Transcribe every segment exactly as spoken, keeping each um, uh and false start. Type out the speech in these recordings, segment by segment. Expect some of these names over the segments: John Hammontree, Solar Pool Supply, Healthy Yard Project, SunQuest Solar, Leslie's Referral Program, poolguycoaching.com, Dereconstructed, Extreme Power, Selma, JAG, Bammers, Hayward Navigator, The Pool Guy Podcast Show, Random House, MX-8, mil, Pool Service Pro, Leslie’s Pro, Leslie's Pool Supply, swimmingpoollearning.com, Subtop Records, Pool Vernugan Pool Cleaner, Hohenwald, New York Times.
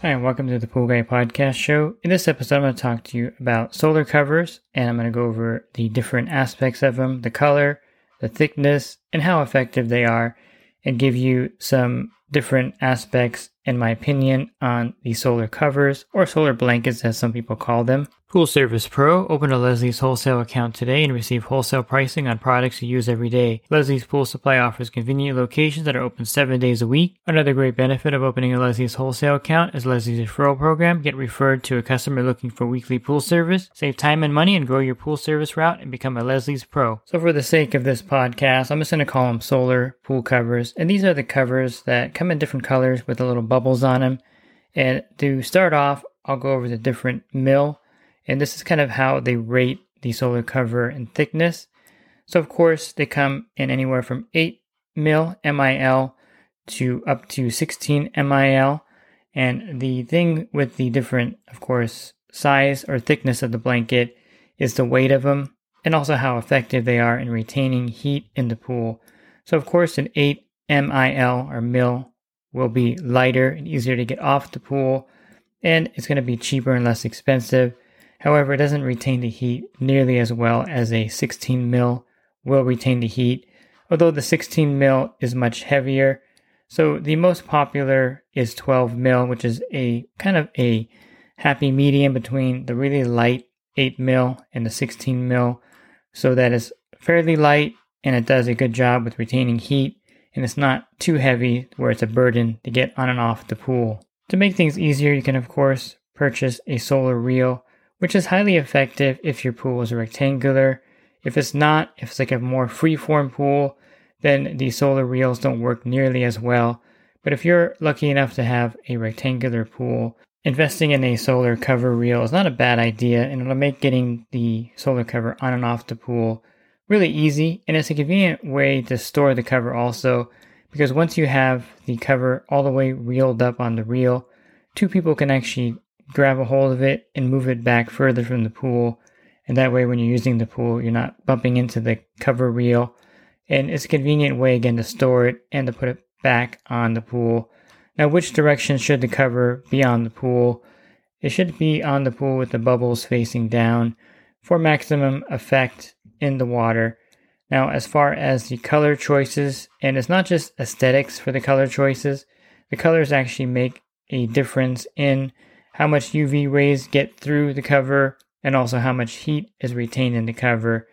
Hi, and welcome to the Pool Guy Podcast Show. In this episode, I'm going to talk to you about solar covers, and I'm going to go over the different aspects of them, the color, the thickness, and how effective they are, and give you some different aspects, in my opinion, on the solar covers, or solar blankets as some people call them. Pool Service Pro, open a Leslie's wholesale account today and receive wholesale pricing on products you use every day. Leslie's Pool Supply offers convenient locations that are open seven days a week. Another great benefit of opening a Leslie's wholesale account is Leslie's Referral Program. Get referred to a customer looking for weekly pool service, save time and money, and grow your pool service route and become a Leslie's Pro. So for the sake of this podcast, I'm just going to call them solar pool covers, and these are the covers that come in different colors with a little bubble bubbles on them. And to start off, I'll go over the different mill, and this is kind of how they rate the solar cover in thickness. So of course they come in anywhere from eight mil M I L to up to sixteen mil, and the thing with the different, of course, size or thickness of the blanket is the weight of them, and also how effective they are in retaining heat in the pool. So of course an eight mil or mil will be lighter and easier to get off the pool, and it's going to be cheaper and less expensive. However, it doesn't retain the heat nearly as well as a sixteen mil will retain the heat, although the sixteen mil is much heavier. So the most popular is twelve mil, which is a kind of a happy medium between the really light eight mil and the sixteen mil, so that it's fairly light and it does a good job with retaining heat, and it's not too heavy where it's a burden to get on and off the pool. To make things easier, you can of course purchase a solar reel, which is highly effective if your pool is rectangular. If it's not, if it's like a more freeform pool, then the solar reels don't work nearly as well. But if you're lucky enough to have a rectangular pool, investing in a solar cover reel is not a bad idea, and it'll make getting the solar cover on and off the pool really easy, and it's a convenient way to store the cover also, because once you have the cover all the way reeled up on the reel, two people can actually grab a hold of it and move it back further from the pool, and that way when you're using the pool you're not bumping into the cover reel, and it's a convenient way again to store it and to put it back on the pool. Now, which direction should the cover be on the pool? It should be on the pool with the bubbles facing down for maximum effect in the water. Now, as far as the color choices, and it's not just aesthetics for the color choices, the colors actually make a difference in how much U V rays get through the cover and also how much heat is retained in the cover.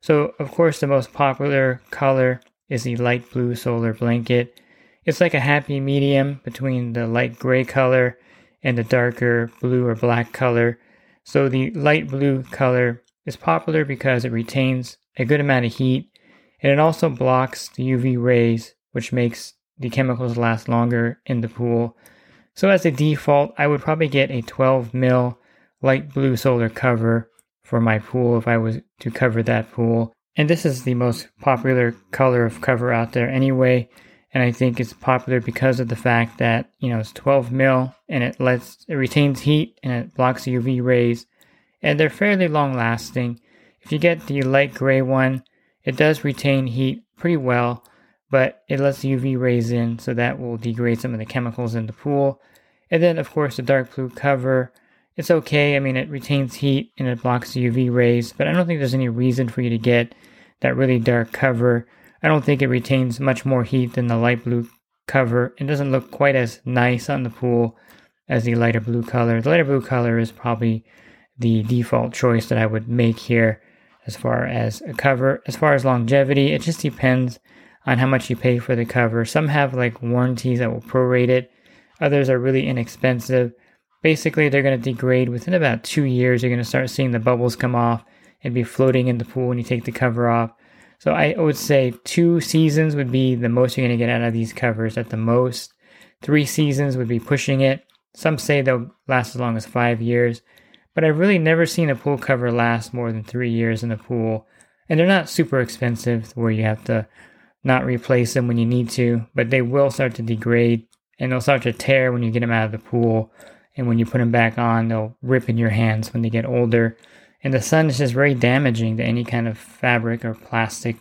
So of course the most popular color is the light blue solar blanket. It's like a happy medium between the light gray color and the darker blue or black color. So the light blue color is popular because it retains a good amount of heat, and it also blocks the U V rays, which makes the chemicals last longer in the pool. So as a default, I would probably get a twelve mil light blue solar cover for my pool if I was to cover that pool. And this is the most popular color of cover out there anyway, and I think it's popular because of the fact that, you know, it's twelve mil and it lets it retains heat and it blocks the U V rays, and they're fairly long lasting. If you get the light gray one, it does retain heat pretty well, but it lets the U V rays in, so that will degrade some of the chemicals in the pool. And then of course the dark blue cover, it's okay. I mean, it retains heat and it blocks the U V rays, but I don't think there's any reason for you to get that really dark cover. I don't think it retains much more heat than the light blue cover. It doesn't look quite as nice on the pool as the lighter blue color. The lighter blue color is probably the default choice that I would make here as far as a cover. As far as longevity, it just depends on how much you pay for the cover. Some have like warranties that will prorate it. Others are really inexpensive. Basically, they're going to degrade within about two years. You're going to start seeing the bubbles come off and be floating in the pool when you take the cover off. So I would say two seasons would be the most you're going to get out of these covers at the most. Three seasons would be pushing it. Some say they'll last as long as five years. But I've really never seen a pool cover last more than three years in a pool. And they're not super expensive where you have to not replace them when you need to. But they will start to degrade and they'll start to tear when you get them out of the pool. And when you put them back on, they'll rip in your hands when they get older. And the sun is just very damaging to any kind of fabric or plastic.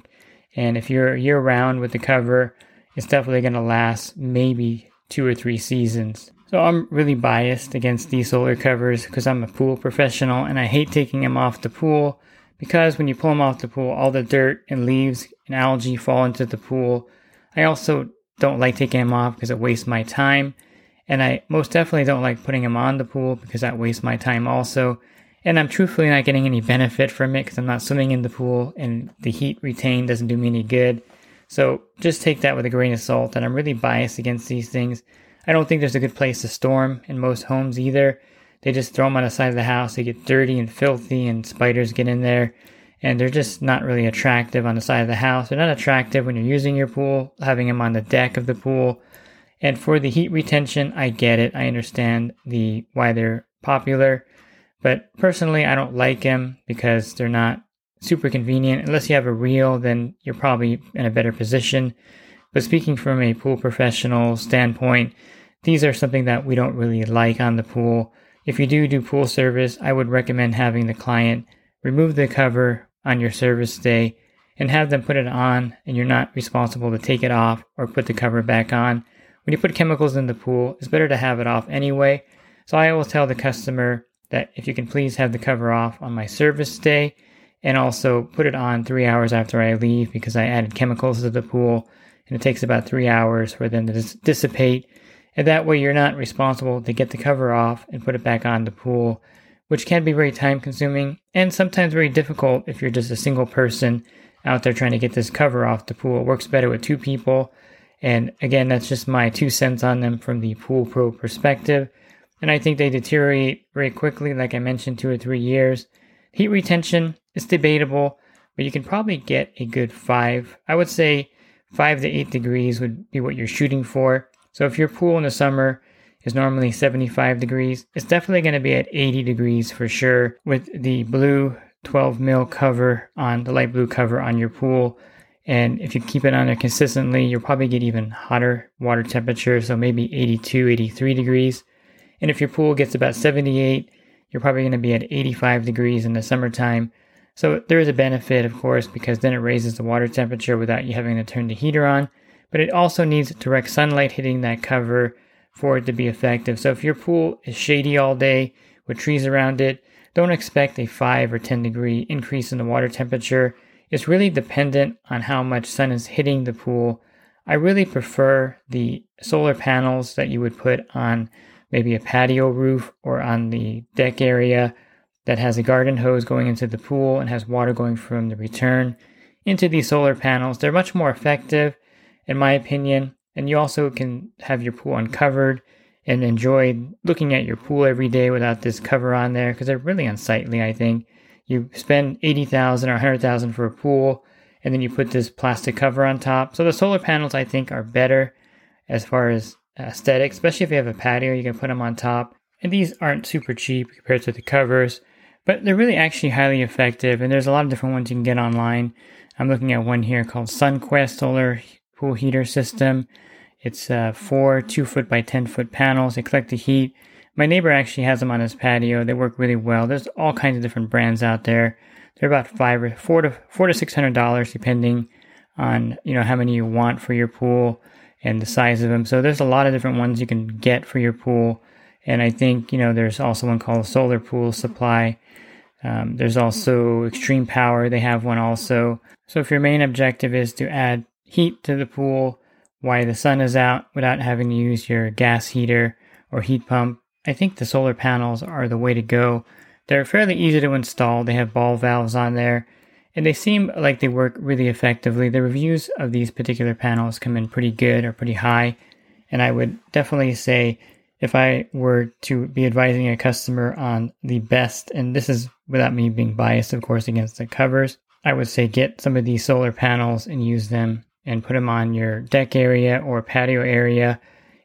And if you're year-round with the cover, it's definitely going to last maybe two or three seasons. So I'm really biased against these solar covers because I'm a pool professional and I hate taking them off the pool because when you pull them off the pool, all the dirt and leaves and algae fall into the pool. I also don't like taking them off because it wastes my time. And I most definitely don't like putting them on the pool because that wastes my time also. And I'm truthfully not getting any benefit from it because I'm not swimming in the pool and the heat retained doesn't do me any good. So just take that with a grain of salt. And I'm really biased against these things. I don't think there's a good place to store them in most homes either. They just throw them on the side of the house. They get dirty and filthy and spiders get in there. And they're just not really attractive on the side of the house. They're not attractive when you're using your pool, having them on the deck of the pool. And for the heat retention, I get it. I understand the why they're popular. But personally, I don't like them because they're not super convenient. Unless you have a reel, then you're probably in a better position. But speaking from a pool professional standpoint, these are something that we don't really like on the pool. If you do do pool service, I would recommend having the client remove the cover on your service day and have them put it on, and you're not responsible to take it off or put the cover back on. When you put chemicals in the pool, it's better to have it off anyway. So I always tell the customer that if you can please have the cover off on my service day and also put it on three hours after I leave because I added chemicals to the pool and it takes about three hours for them to dis- dissipate. And that way you're not responsible to get the cover off and put it back on the pool, which can be very time consuming and sometimes very difficult if you're just a single person out there trying to get this cover off the pool. It works better with two people. And again, that's just my two cents on them from the pool pro perspective. And I think they deteriorate very quickly, like I mentioned, two or three years. Heat retention is debatable, but you can probably get a good five. I would say five to eight degrees would be what you're shooting for. So if your pool in the summer is normally seventy-five degrees, it's definitely going to be at eighty degrees for sure with the blue twelve mil cover on, the light blue cover on your pool. And if you keep it on there consistently, you'll probably get even hotter water temperature, so maybe eighty-two, eighty-three degrees. And if your pool gets about seventy-eight, you're probably going to be at eighty-five degrees in the summertime. So there is a benefit, of course, because then it raises the water temperature without you having to turn the heater on. But it also needs direct sunlight hitting that cover for it to be effective. So if your pool is shady all day with trees around it, don't expect a five or ten degree increase in the water temperature. It's really dependent on how much sun is hitting the pool. I really prefer the solar panels that you would put on maybe a patio roof or on the deck area that has a garden hose going into the pool and has water going from the return into these solar panels. They're much more effective, in my opinion, and you also can have your pool uncovered and enjoy looking at your pool every day without this cover on there because they're really unsightly, I think. You spend eighty thousand dollars or one hundred thousand dollars for a pool, and then you put this plastic cover on top. So the solar panels, I think, are better as far as aesthetic, especially if you have a patio, you can put them on top. And these aren't super cheap compared to the covers, but they're really actually highly effective. And there's a lot of different ones you can get online. I'm looking at one here called SunQuest Solar Pool Heater System. It's uh, four two foot by ten foot panels. They collect the heat. My neighbor actually has them on his patio. They work really well. There's all kinds of different brands out there. They're about five or four to four to six hundred dollars, depending on you know how many you want for your pool and the size of them. So there's a lot of different ones you can get for your pool. And I think, you know, there's also one called Solar Pool Supply. Um, there's also Extreme Power. They have one also. So if your main objective is to add heat to the pool while the sun is out without having to use your gas heater or heat pump, I think the solar panels are the way to go. They're fairly easy to install. They have ball valves on there. And they seem like they work really effectively. The reviews of these particular panels come in pretty good or pretty high. And I would definitely say if I were to be advising a customer on the best, and this is without me being biased, of course, against the covers, I would say get some of these solar panels and use them and put them on your deck area or patio area.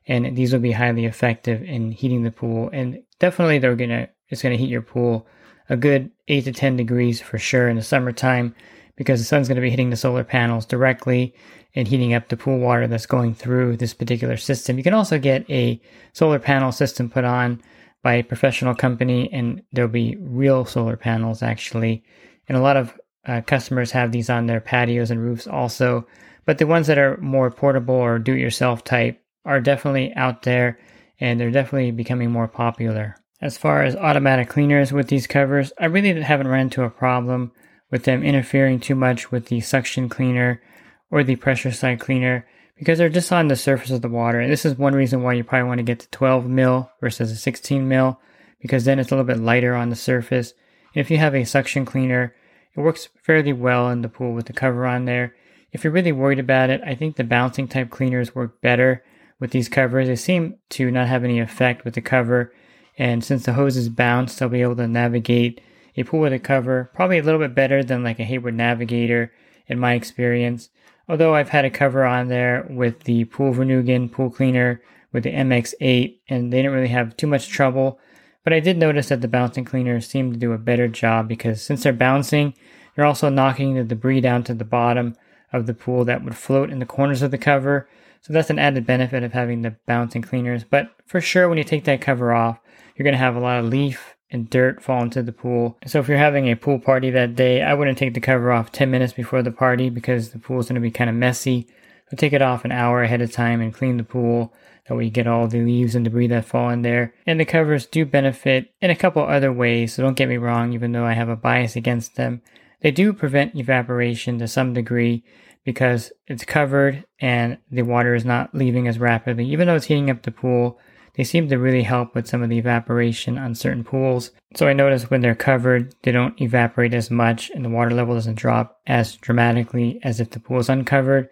And these will be highly effective in heating the pool. And definitely they're gonna it's going to heat your pool a good eight to ten degrees for sure in the summertime, because the sun's going to be hitting the solar panels directly and heating up the pool water that's going through this particular system. You can also get a solar panel system put on by a professional company, and there'll be real solar panels actually. And a lot of uh, customers have these on their patios and roofs also. But the ones that are more portable or do-it-yourself type are definitely out there, and they're definitely becoming more popular. As far as automatic cleaners with these covers, I really haven't run into a problem with them interfering too much with the suction cleaner or the pressure side cleaner, because they're just on the surface of the water. And this is one reason why you probably want to get the twelve mil versus a sixteen mil, because then it's a little bit lighter on the surface. And if you have a suction cleaner, it works fairly well in the pool with the cover on there. If you're really worried about it, I think the bouncing type cleaners work better with these covers. They seem to not have any effect with the cover. And since the hoses bounce, they'll be able to navigate a pool with a cover probably a little bit better than like a Hayward Navigator in my experience. Although I've had a cover on there with the Pool Vernugan Pool Cleaner with the M X eight, and they didn't really have too much trouble. But I did notice that the bouncing cleaners seem to do a better job, because since they're bouncing, they're also knocking the debris down to the bottom of the pool that would float in the corners of the cover. So that's an added benefit of having the bouncing cleaners. But for sure, when you take that cover off, you're going to have a lot of leaf and dirt fall into the pool. So if you're having a pool party that day, I wouldn't take the cover off ten minutes before the party, because the pool is going to be kind of messy. So take it off an hour ahead of time and clean the pool. That way you get all the leaves and debris that fall in there. And the covers do benefit in a couple other ways, so don't get me wrong, even though I have a bias against them. They do prevent evaporation to some degree, because it's covered and the water is not leaving as rapidly. Even though it's heating up the pool, they seem to really help with some of the evaporation on certain pools. So I noticed when they're covered, they don't evaporate as much and the water level doesn't drop as dramatically as if the pool is uncovered.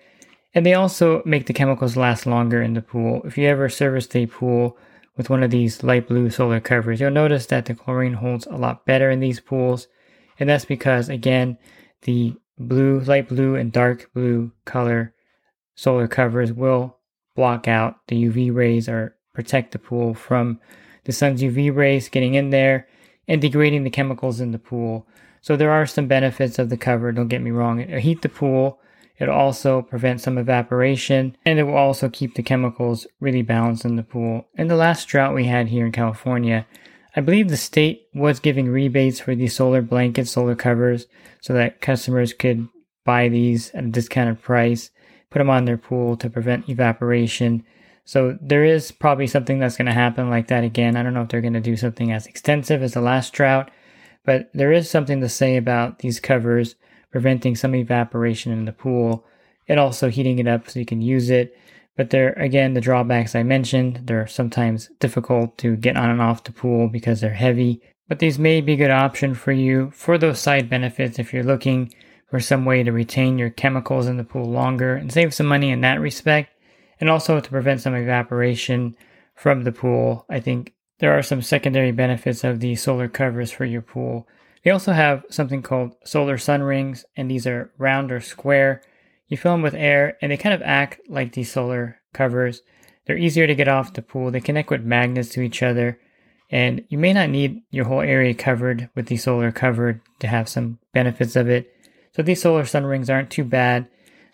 And they also make the chemicals last longer in the pool. If you ever serviced a pool with one of these light blue solar covers, you'll notice that the chlorine holds a lot better in these pools. And that's because, again, the blue, light blue and dark blue color solar covers will block out the U V rays, or protect the pool from the sun's U V rays getting in there and degrading the chemicals in the pool. So there are some benefits of the cover, don't get me wrong. It'll heat the pool, it'll also prevent some evaporation, and it will also keep the chemicals really balanced in the pool. And the last drought we had here in California, I believe the state was giving rebates for these solar blankets, solar covers, so that customers could buy these at a discounted price, put them on their pool to prevent evaporation. So there is probably something that's going to happen like that again. I don't know if they're going to do something as extensive as the last drought, but there is something to say about these covers preventing some evaporation in the pool and also heating it up so you can use it. But there, again, the drawbacks I mentioned, they're sometimes difficult to get on and off the pool because they're heavy. But these may be a good option for you for those side benefits if you're looking for some way to retain your chemicals in the pool longer and save some money in that respect. And also to prevent some evaporation from the pool. I think there are some secondary benefits of the solar covers for your pool. They also have something called solar sun rings, and these are round or square. You fill them with air, and they kind of act like these solar covers. They're easier to get off the pool. They connect with magnets to each other, and you may not need your whole area covered with the solar cover to have some benefits of it. So these solar sun rings aren't too bad.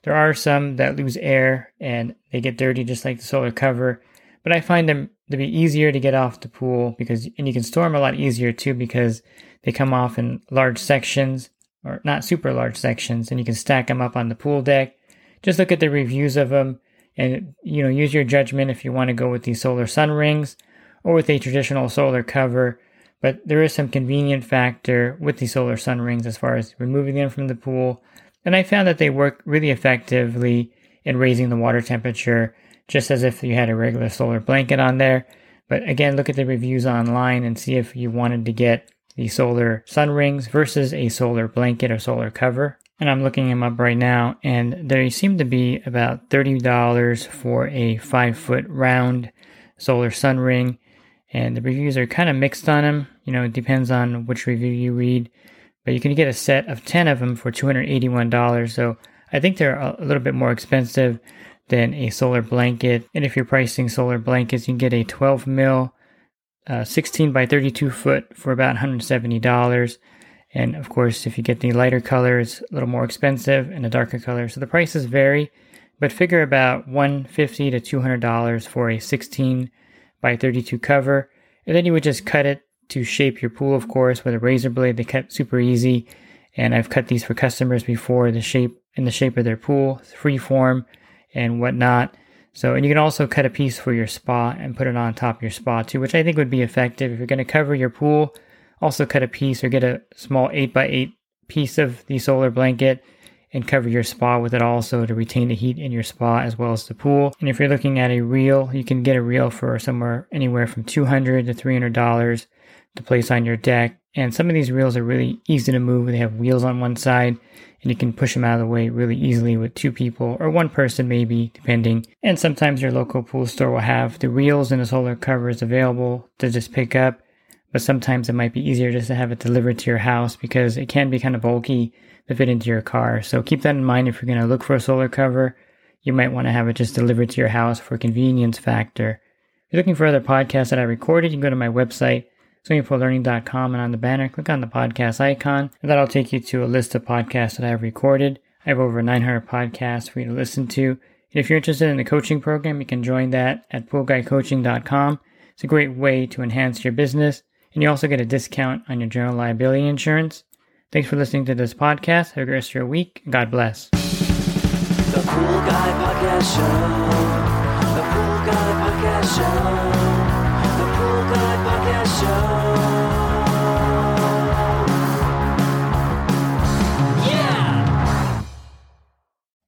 There are some that lose air and they get dirty just like the solar cover, but I find them to be easier to get off the pool because, and you can store them a lot easier too, because they come off in large sections, or not super large sections, and you can stack them up on the pool deck. Just look at the reviews of them and, you know, use your judgment if you want to go with these solar sun rings or with a traditional solar cover. But there is some convenient factor with the solar sun rings as far as removing them from the pool. And I found that they work really effectively in raising the water temperature, just as if you had a regular solar blanket on there. But again, look at the reviews online and see if you wanted to get the solar sun rings versus a solar blanket or solar cover. And I'm looking them up right now, and they seem to be about thirty dollars for a five-foot round solar sun ring. And the reviews are kind of mixed on them. You know, it depends on which review you read. but you can get a set of ten of them for two hundred eighty-one dollars. So I think they're a little bit more expensive than a solar blanket. And if you're pricing solar blankets, you can get a twelve mil, uh, sixteen by thirty-two foot for about one hundred seventy dollars. And of course, if you get the lighter color, it's a little more expensive, and a darker color. So the prices vary, but figure about one hundred fifty dollars to two hundred dollars for a sixteen by thirty-two cover. And then you would just cut it to shape your pool, of course, with a razor blade. They cut super easy. And I've cut these for customers before, the shape in the shape of their pool, free form and whatnot. So, and you can also cut a piece for your spa and put it on top of your spa too, which I think would be effective. If you're going to cover your pool, also cut a piece or get a small eight by eight piece of the solar blanket and cover your spa with it also to retain the heat in your spa as well as the pool. And if you're looking at a reel, you can get a reel for somewhere anywhere from two hundred dollars to three hundred dollars to place on your deck. And some of these reels are really easy to move. They have wheels on one side and you can push them out of the way really easily with two people or one person maybe, depending. And sometimes your local pool store will have the reels and the solar covers available to just pick up. But sometimes it might be easier just to have it delivered to your house because it can be kind of bulky to fit into your car. So keep that in mind if you're going to look for a solar cover. You might want to have it just delivered to your house for convenience factor. If you're looking for other podcasts that I recorded, you can go to my website, swimming pool learning dot com, and on the banner, click on the podcast icon, and that'll take you to a list of podcasts that I've recorded. I have over nine hundred podcasts for you to listen to. And if you're interested in the coaching program, you can join that at pool guy coaching dot com. It's a great way to enhance your business. And you also get a discount on your general liability insurance. Thanks for listening to this podcast. Have a great rest of your week. God bless. The Pool Guy Podcast Show. The Pool Guy Podcast Show. The Pool Guy Podcast Show. Yeah!